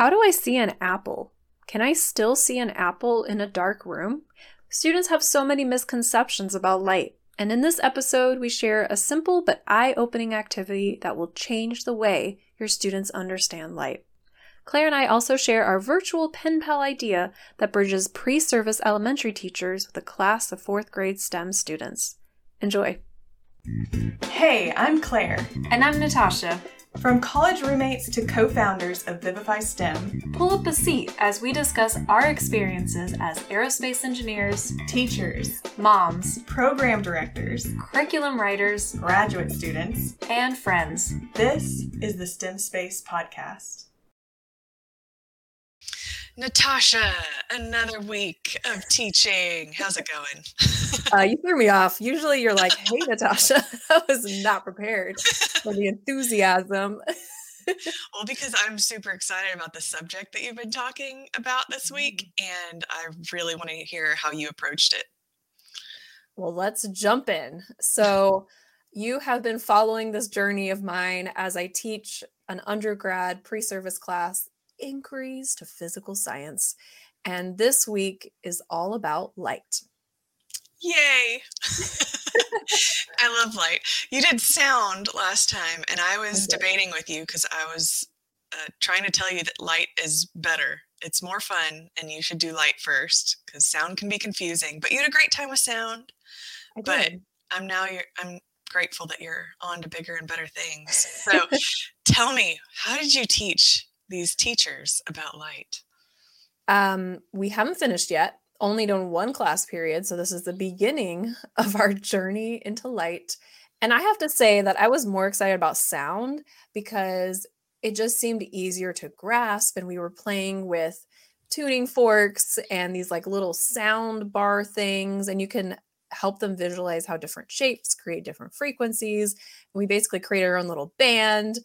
How do I see an apple? Can I still see an apple in a dark room? Students have so many misconceptions about light, and in this episode, we share a simple but eye-opening activity that will change the way your students understand light. Claire and I also share our virtual pen pal idea that bridges pre-service elementary teachers with a class of 4th grade STEM students. Enjoy. Hey, I'm Claire. And I'm Natasha. From college roommates to co-founders of Vivify STEM, pull up a seat as we discuss our experiences as aerospace engineers, teachers, moms, program directors, curriculum writers, graduate students, and friends. This is the STEM Space Podcast. Natasha, another week of teaching. How's it going? You threw me off. Usually you're like, hey, Natasha, I was not prepared for the enthusiasm. Well, because I'm super excited about the subject that you've been talking about this week, and I really want to hear how you approached it. Well, let's jump in. So you have been following this journey of mine as I teach an undergrad pre-service class, Inquiries to Physical Science, and this week is all about light. Yay. I love light. You did sound last time, and I was debating with you because I was trying to tell you that light is better. It's more fun, and you should do light first because sound can be confusing, but you had a great time with sound. But I'm grateful that you're on to bigger and better things. So tell me, how did you teach these teachers about light? We haven't finished yet, only done one class period. So this is the beginning of our journey into light. And I have to say that I was more excited about sound because it just seemed easier to grasp. And we were playing with tuning forks and these like little sound bar things. And you can help them visualize how different shapes create different frequencies. And we basically create our own little band.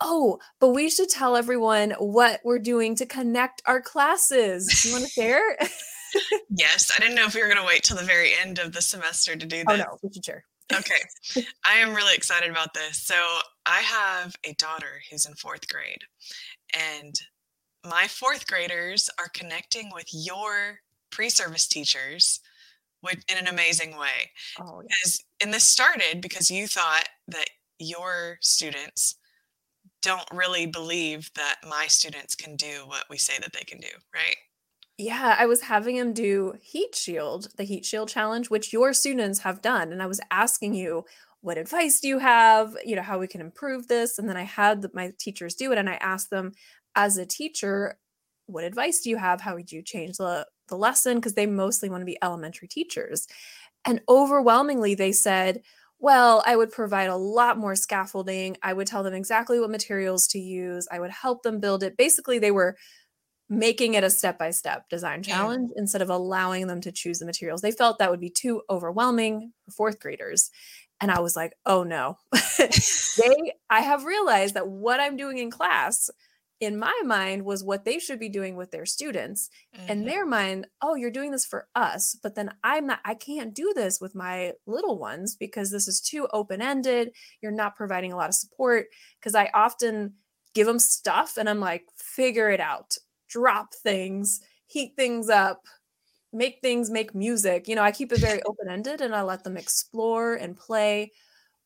Oh, but we should tell everyone what we're doing to connect our classes. Do you want to share? Yes. I didn't know if we were going to wait till the very end of the semester to do that. Oh, no, we should share. Okay. I am really excited about this. So I have a daughter who's in 4th grade, and my 4th graders are connecting with your pre-service teachers in an amazing way. Oh, yes. And this started because you thought that your students don't really believe that my students can do what we say that they can do, right? Yeah, I was having them do Heat Shield, the Heat Shield challenge, which your students have done. And I was asking you, what advice do you have? You know, how we can improve this? And then I had my teachers do it. And I asked them, as a teacher, what advice do you have? How would you change the lesson? Because they mostly want to be elementary teachers. And overwhelmingly, they said, well, I would provide a lot more scaffolding. I would tell them exactly what materials to use. I would help them build it. Basically, they were making it a step-by-step design challenge instead of allowing them to choose the materials. They felt that would be too overwhelming for 4th graders. And I was like, oh no. I have realized that what I'm doing in class in my mind was what they should be doing with their students. Mm-hmm. In their mind, oh, you're doing this for us, but then I can't do this with my little ones because this is too open-ended. You're not providing a lot of support, because I often give them stuff and I'm like, figure it out, drop things, heat things up, make things, make music. You know, I keep it very open-ended and I let them explore and play,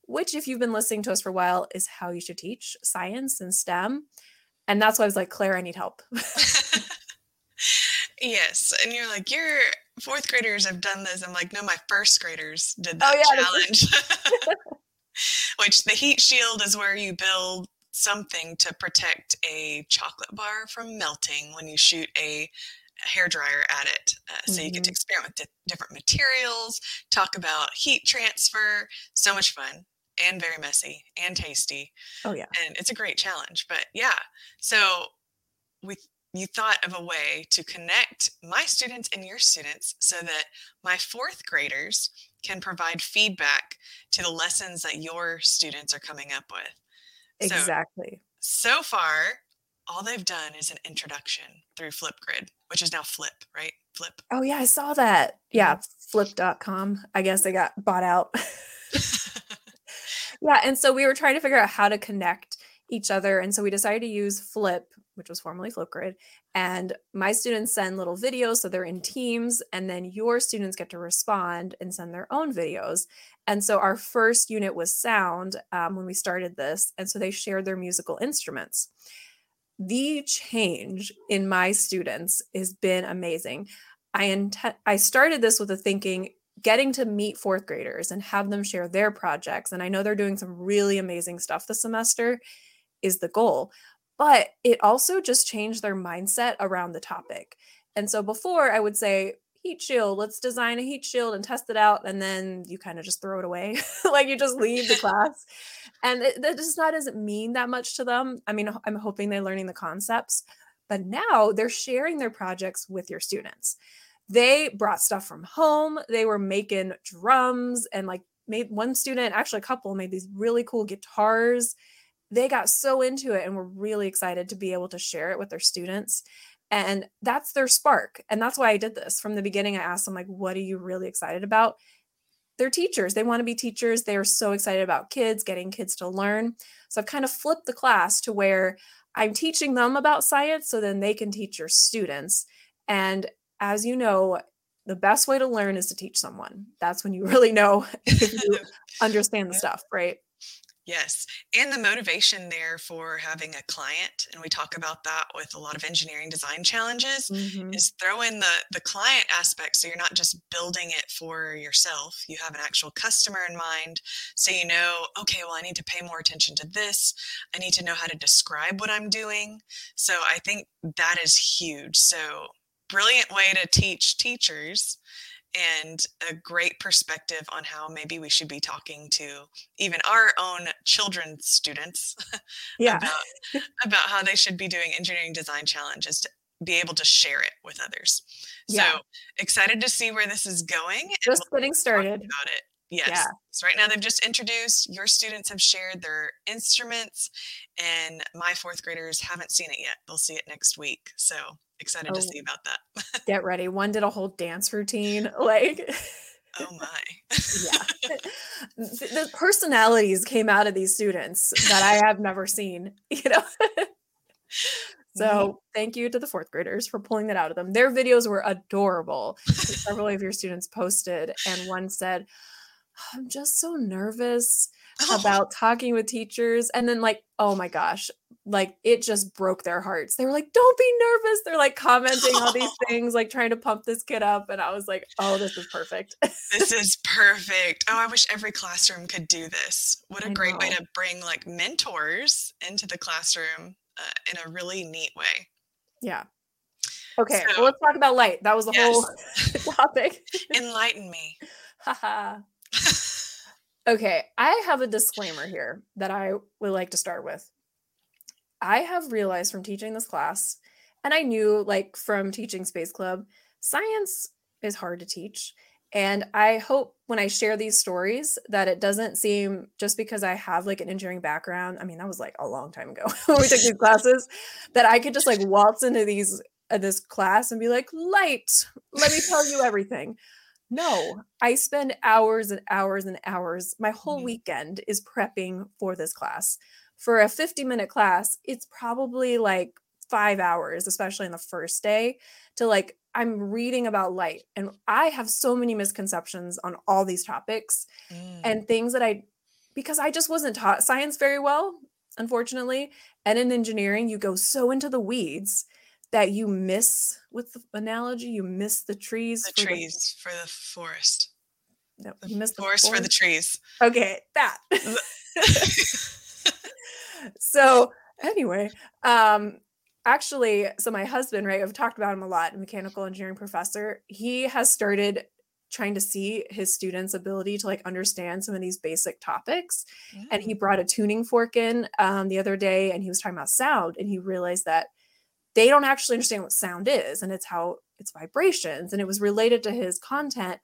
which, if you've been listening to us for a while, is how you should teach science and STEM. And that's why I was like, Claire, I need help. Yes. And you're like, your 4th graders have done this. I'm like, no, my 1st graders did that challenge. Which the Heat Shield is where you build something to protect a chocolate bar from melting when you shoot a hairdryer at it. So you get to experiment with different materials, talk about heat transfer. So much fun. And very messy and tasty. Oh yeah. And it's a great challenge, but yeah. So you thought of a way to connect my students and your students so that my 4th graders can provide feedback to the lessons that your students are coming up with. Exactly. So far, all they've done is an introduction through Flipgrid, which is now Flip, right? Flip. Oh yeah. I saw that. Yeah. Flip.com. I guess they got bought out. Yeah. And so we were trying to figure out how to connect each other. And so we decided to use Flip, which was formerly Flipgrid. And my students send little videos, so they're in teams, and then your students get to respond and send their own videos. And so our first unit was sound when we started this. And so they shared their musical instruments. The change in my students has been amazing. I started this with the thinking, getting to meet fourth graders and have them share their projects. And I know they're doing some really amazing stuff this semester is the goal, but it also just changed their mindset around the topic. And so before I would say, heat shield, let's design a heat shield and test it out. And then you kind of just throw it away. Like you just leave the class. And that just doesn't mean that much to them. I mean, I'm hoping they're learning the concepts, but now they're sharing their projects with your students. They brought stuff from home. They were making drums and like made one student, actually a couple, made these really cool guitars. They got so into it and were really excited to be able to share it with their students. And that's their spark. And that's why I did this. From the beginning, I asked them, like, what are you really excited about? They're teachers. They want to be teachers. They are so excited about kids, getting kids to learn. So I've kind of flipped the class to where I'm teaching them about science so then they can teach your students. And as you know, the best way to learn is to teach someone. That's when you really know if you understand the stuff, right? Yes. And the motivation there for having a client, and we talk about that with a lot of engineering design challenges, is throw in the client aspect. So you're not just building it for yourself. You have an actual customer in mind. So you know, okay, well, I need to pay more attention to this. I need to know how to describe what I'm doing. So I think that is huge. So brilliant way to teach teachers and a great perspective on how maybe we should be talking to even our own children's students about how they should be doing engineering design challenges to be able to share it with others. Yeah. So excited to see where this is going. Just getting started. About it. Yes. Yeah. So right now they've just introduced, your students have shared their instruments, and my fourth graders haven't seen it yet. They'll see it next week. So excited to see about that. Get ready. One did a whole dance routine. Like, oh my. Yeah. The personalities came out of these students that I have never seen, you know? So thank you to the fourth graders for pulling that out of them. Their videos were adorable. Several of your students posted, and one said, I'm just so nervous about talking with teachers. And then like, oh my gosh, like it just broke their hearts. They were like, don't be nervous. They're like commenting all these things, like trying to pump this kid up. And I was like, oh, this is perfect. This is perfect. Oh, I wish every classroom could do this. What a great way to bring like mentors into the classroom in a really neat way. Yeah. Okay. So, well, let's talk about light. That was the whole topic. Enlighten me. Haha. Okay, I have a disclaimer here that I would like to start with. I have realized from teaching this class, and I knew like from teaching Space Club, science is hard to teach. And I hope when I share these stories that it doesn't seem just because I have like an engineering background. I mean, that was like a long time ago when we took these classes, that I could just like waltz into this class and be like, light, let me tell you everything. No, I spend hours and hours and hours. My whole weekend is prepping for this class. For a 50-minute class, it's probably like 5 hours, especially in the first day, to like, I'm reading about light. And I have so many misconceptions on all these topics and things that because I just wasn't taught science very well, unfortunately. And in engineering, you go so into the weeds that you miss, with the analogy, you miss the trees. The forest. No, you miss the forest for the trees. Okay, that. So anyway, so my husband, right, I've talked about him a lot, a mechanical engineering professor, he has started trying to see his students' ability to like understand some of these basic topics. Yeah. And he brought a tuning fork in the other day, and he was talking about sound, and he realized that they don't actually understand what sound is, and it's how it's vibrations, and it was related to his content.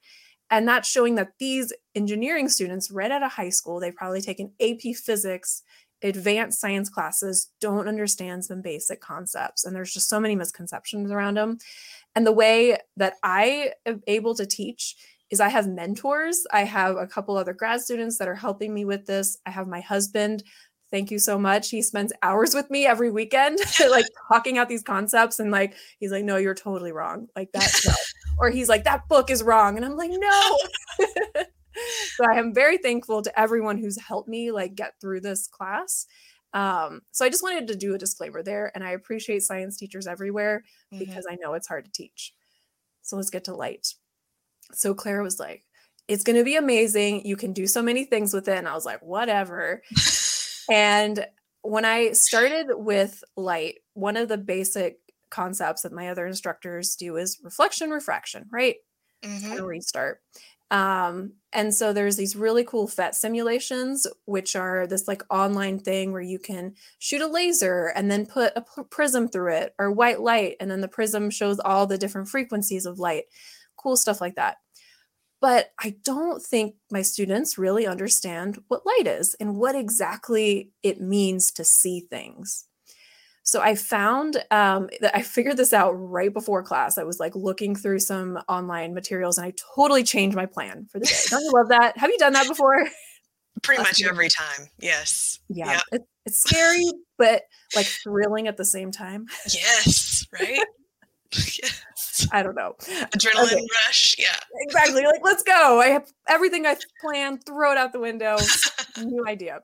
And that's showing that these engineering students right out of high school, they've probably taken AP physics, advanced science classes, don't understand some basic concepts. And there's just so many misconceptions around them. And the way that I am able to teach is I have mentors. I have a couple other grad students that are helping me with this. I have my husband. Thank you so much. He spends hours with me every weekend, like talking out these concepts. And like, he's like, no, you're totally wrong. Like that. No. Or he's like, that book is wrong. And I'm like, no. So I am very thankful to everyone who's helped me like get through this class. So I just wanted to do a disclaimer there. And I appreciate science teachers everywhere because I know it's hard to teach. So let's get to light. So Claire was like, it's going to be amazing. You can do so many things with it. And I was like, whatever. And when I started with light, one of the basic concepts that my other instructors do is reflection, refraction, right? Kind of restart. And so there's these really cool PhET simulations, which are this like online thing where you can shoot a laser and then put a prism through it or white light. And then the prism shows all the different frequencies of light, cool stuff like that. But I don't think my students really understand what light is and what exactly it means to see things. So I found that I figured this out right before class. I was like looking through some online materials and I totally changed my plan for the day. Don't you love that? Have you done that before? Pretty much every time. Yes. Yeah. It's scary, but like thrilling at the same time. Yes. Right. Yes. I don't know. Adrenaline rush. Yeah, exactly. Like, let's go. I have everything I planned, throw it out the window. New idea.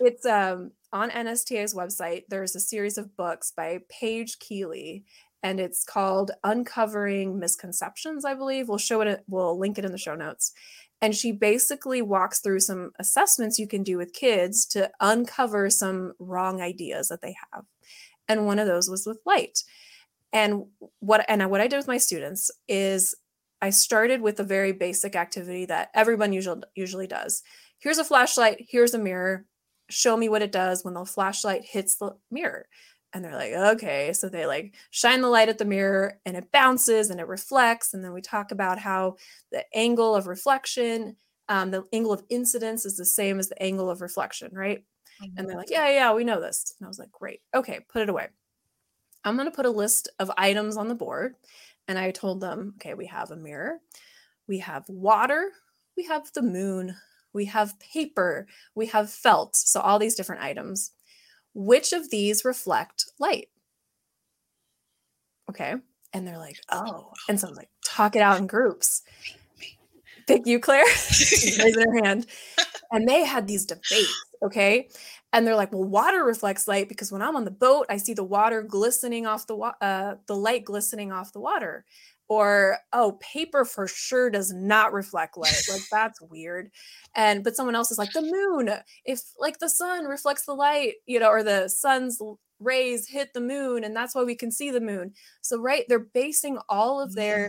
It's on NSTA's website. There's a series of books by Paige Keeley, and it's called Uncovering Misconceptions, I believe. We'll show it. We'll link it in the show notes. And she basically walks through some assessments you can do with kids to uncover some wrong ideas that they have. And one of those was with light. And what I did with my students is I started with a very basic activity that everyone usually does. Here's a flashlight. Here's a mirror. Show me what it does when the flashlight hits the mirror. And they're like, okay. So they like shine the light at the mirror and it bounces and it reflects. And then we talk about how the angle of reflection, the angle of incidence is the same as the angle of reflection, right? Mm-hmm. And they're like, yeah, we know this. And I was like, great. Okay, put it away. I'm going to put a list of items on the board. And I told them, okay, we have a mirror, we have water, we have the moon, we have paper, we have felt. So all these different items. Which of these reflect light? Okay. And they're like, oh. And so I'm like, talk it out in groups. Pick you, Claire. Raise their hand. And they had these debates. Okay. And they're like, well, water reflects light because when I'm on the boat, I see the water glistening off the light glistening off the water. Or, oh, paper for sure does not reflect light. Like, that's weird. But someone else is like, the moon, if like the sun reflects the light, or the sun's rays hit the moon and that's why we can see the moon. So, right. They're basing all of their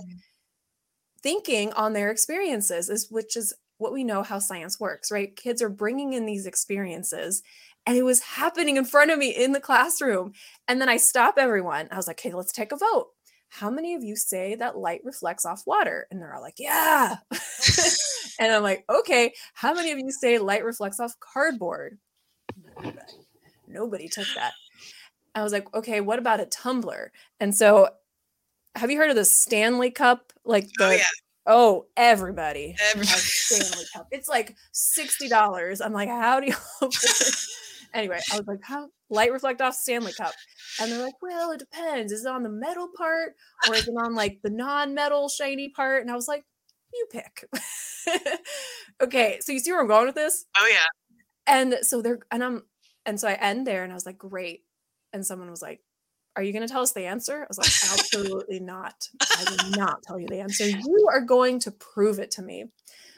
thinking on their experiences, which is what we know how science works, right? Kids are bringing in these experiences. And it was happening in front of me in the classroom. And then I stop everyone. I was like, okay, let's take a vote. How many of you say that light reflects off water? And they're all like, yeah. And I'm like, okay, how many of you say light reflects off cardboard? Nobody took that. I was like, okay, what about a tumbler? And so have you heard of the Stanley Cup? Like the... Oh, yeah. Oh, everybody has Stanley Cup. It's like $60. I'm like, how do you open it? Anyway, I was like, how light reflect off Stanley Cup? And they're like, well, it depends. Is it on the metal part or is it on like the non-metal shiny part? And I was like, you pick. Okay, so you see where I'm going with this? Oh yeah. And so I end there and I was like, great. And someone was like, are you going to tell us the answer? I was like, absolutely not. I will not tell you the answer. You are going to prove it to me.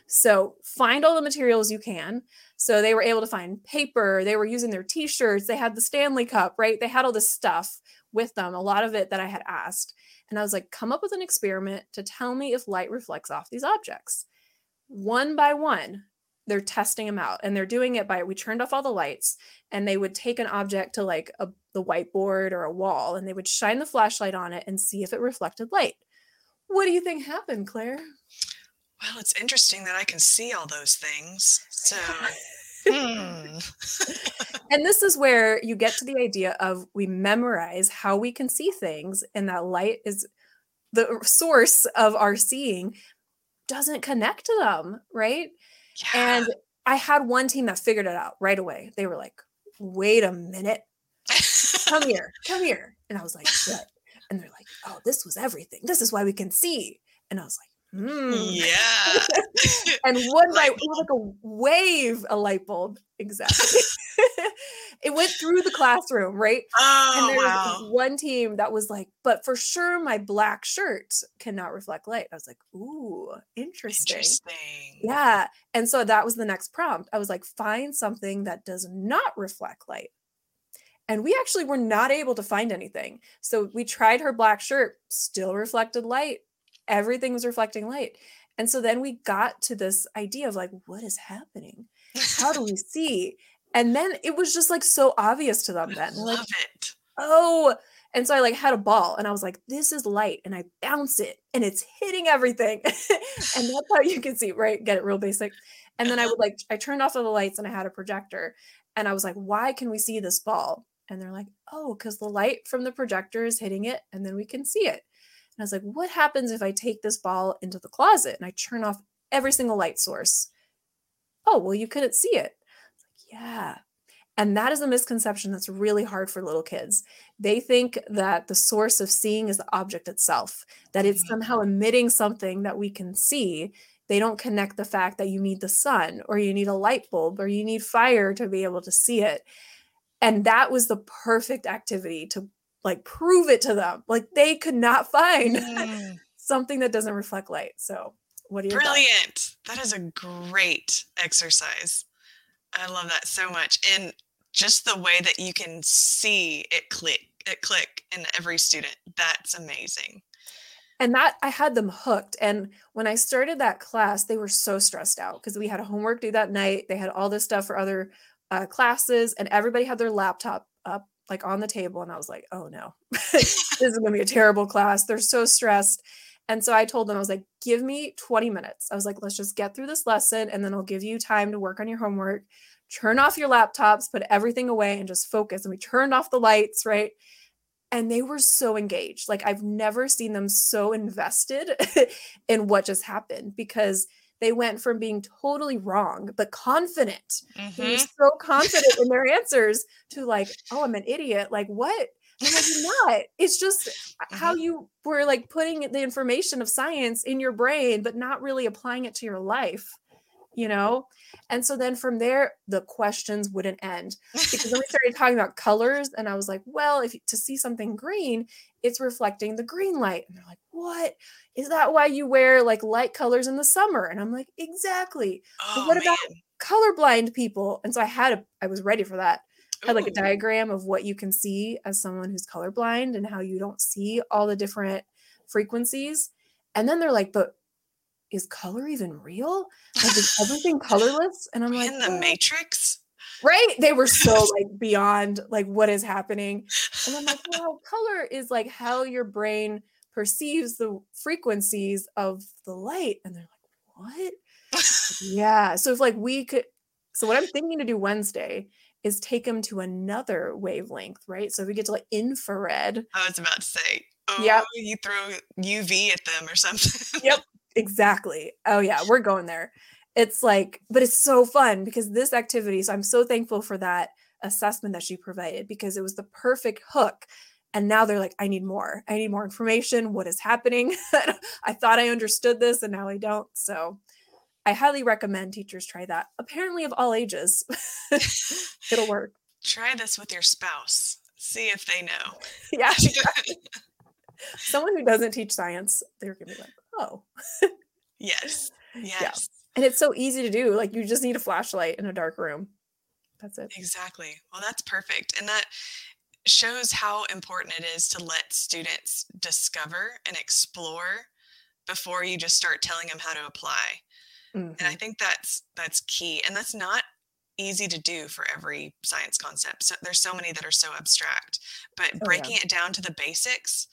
So find all the materials you can. So they were able to find paper. They were using their t-shirts. They had the Stanley Cup, right? They had all this stuff with them, a lot of it that I had asked. And I was like, come up with an experiment to tell me if light reflects off these objects. One by one, they're testing them out. And they're doing it by, we turned off all the lights and they would take an object to like the whiteboard or a wall, and they would shine the flashlight on it and see if it reflected light. What do you think happened, Claire? Well, it's interesting that I can see all those things. So, And this is where you get to the idea of we memorize how we can see things, and that light is the source of our seeing doesn't connect to them, right? Yeah. And I had one team that figured it out right away. They were like, wait a minute, come here. And I was like, shit. And they're like, oh, this was everything. This is why we can see. And I was like, yeah. And one light, it was like a wave, a light bulb. Exactly. It went through the classroom, right? Oh, and there was one team that was like, but for sure my black shirt cannot reflect light. I was like, ooh, interesting. Yeah. And so that was the next prompt. I was like, find something that does not reflect light. And we actually were not able to find anything. So we tried her black shirt, still reflected light. Everything was reflecting light. And so then we got to this idea of like, what is happening? How do we see? And then it was just like so obvious to them then. Like, love it. Oh. And so I like had a ball and I was like, this is light. And I bounce it and it's hitting everything. And that's how you can see, right? Get it real basic. And then I would like, I turned off all the lights and I had a projector and I was like, why can we see this ball? And they're like, oh, because the light from the projector is hitting it and then we can see it. And I was like, what happens if I take this ball into the closet and I turn off every single light source? Oh, well, you couldn't see it. Like, yeah. And that is a misconception that's really hard for little kids. They think that the source of seeing is the object itself, that it's somehow emitting something that we can see. They don't connect the fact that you need the sun or you need a light bulb or you need fire to be able to see it. And that was the perfect activity to like prove it to them. Like they could not find something that doesn't reflect light. So what do you think? Brilliant. That is a great exercise. I love that so much. And just the way that you can see it click in every student. That's amazing. And that I had them hooked. And when I started that class, they were so stressed out because we had a homework due that night. They had all this stuff for other classes and everybody had their laptop up like on the table. And I was like, oh no, this is going to be a terrible class. They're so stressed. And so I told them, I was like, give me 20 minutes. I was like, let's just get through this lesson. And then I'll give you time to work on your homework, turn off your laptops, put everything away and just focus. And we turned off the lights. Right. And they were so engaged. Like I've never seen them so invested in what just happened because they went from being totally wrong, but confident. They were so confident in their answers to like, oh, I'm an idiot. Like what? And I'm like, you're not. It's just how you were like putting the information of science in your brain, but not really applying it to your life, you know? And so then from there, the questions wouldn't end because then we started talking about colors. And I was like, well, if to see something green, it's reflecting the green light. And they're like, what? Is that why you wear like light colors in the summer? And I'm like, exactly. But what about colorblind people? And so I was ready for that. I had like a diagram of what you can see as someone who's colorblind and how you don't see all the different frequencies. And then they're like, but is color even real? Like is everything colorless? And I'm like, in the Matrix? Right. They were so like beyond like what is happening. And I'm like, wow, color is like how your brain perceives the frequencies of the light. And they're like, what? Yeah. So if like we could, so what I'm thinking to do Wednesday is take them to another wavelength, right? So we get to like infrared. I was about to say, you throw UV at them or something. Yep, exactly. Oh yeah, we're going there. It's like, but it's so fun because this activity, so I'm so thankful for that assessment that she provided because it was the perfect hook. And now they're like, I need more information. What is happening? I thought I understood this and now I don't. So I highly recommend teachers try that. Apparently of all ages, it'll work. Try this with your spouse. See if they know. Yeah. Exactly. Someone who doesn't teach science, they're going to be like, oh. Yes. Yes. Yeah. And it's so easy to do. Like you just need a flashlight in a dark room. That's it. Exactly. Well, that's perfect. And that shows how important it is to let students discover and explore before you just start telling them how to apply. And I think that's key. And that's not easy to do for every science concept. So there's so many that are so abstract, but breaking it down to the basics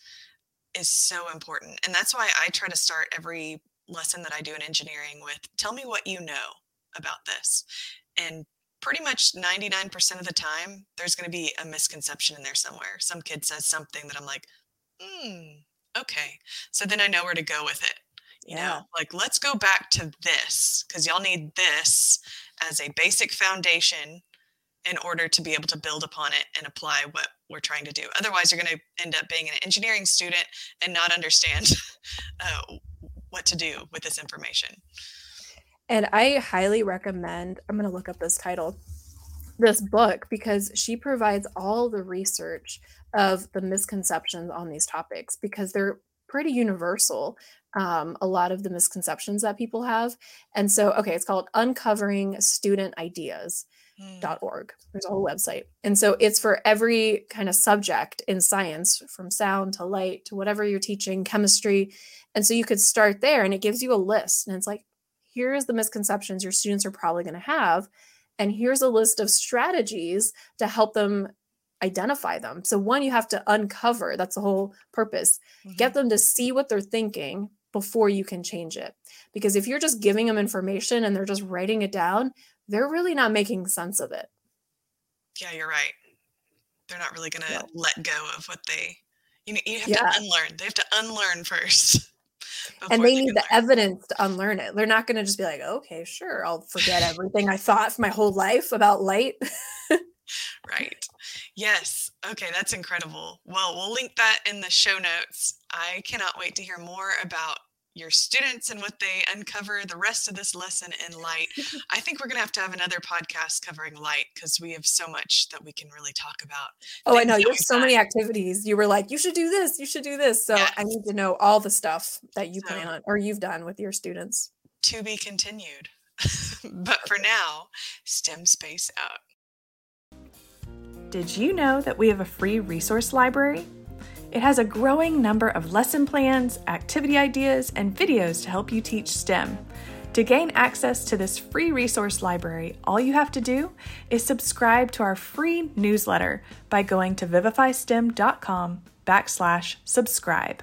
is so important. And that's why I try to start every lesson that I do in engineering with, tell me what you know about this. And pretty much 99% of the time, there's going to be a misconception in there somewhere. Some kid says something that I'm like, okay. So then I know where to go with it. You know, like, let's go back to this because y'all need this as a basic foundation in order to be able to build upon it and apply what we're trying to do. Otherwise, you're going to end up being an engineering student and not understand what to do with this information. And I highly recommend, I'm going to look up this title, this book, because she provides all the research of the misconceptions on these topics, because they're pretty universal, a lot of the misconceptions that people have. And so, okay, it's called Uncovering Student Ideas. .org. There's a whole website. And so it's for every kind of subject in science, from sound to light to whatever you're teaching, chemistry. And so you could start there, and it gives you a list. And it's like, here's the misconceptions your students are probably going to have. And here's a list of strategies to help them identify them. So one, you have to uncover, that's the whole purpose, get them to see what they're thinking before you can change it. Because if you're just giving them information and they're just writing it down, they're really not making sense of it. Yeah, you're right. They're not really going to let go of what they, you have to unlearn. They have to unlearn first. And they need the evidence to unlearn it. They're not going to just be like, okay, sure, I'll forget everything I thought for my whole life about light. Right. Yes. Okay. That's incredible. Well, we'll link that in the show notes. I cannot wait to hear more about your students and what they uncover the rest of this lesson in light. I think we're going to have another podcast covering light, because we have so much that we can really talk about. Oh, I know. You have so many activities. You were like, you should do this. You should do this. So yes. I need to know all the stuff that you plan on or you've done with your students. To be continued. But for now, STEM space out. Did you know that we have a free resource library? It has a growing number of lesson plans, activity ideas, and videos to help you teach STEM. To gain access to this free resource library, all you have to do is subscribe to our free newsletter by going to vivifystem.com/subscribe.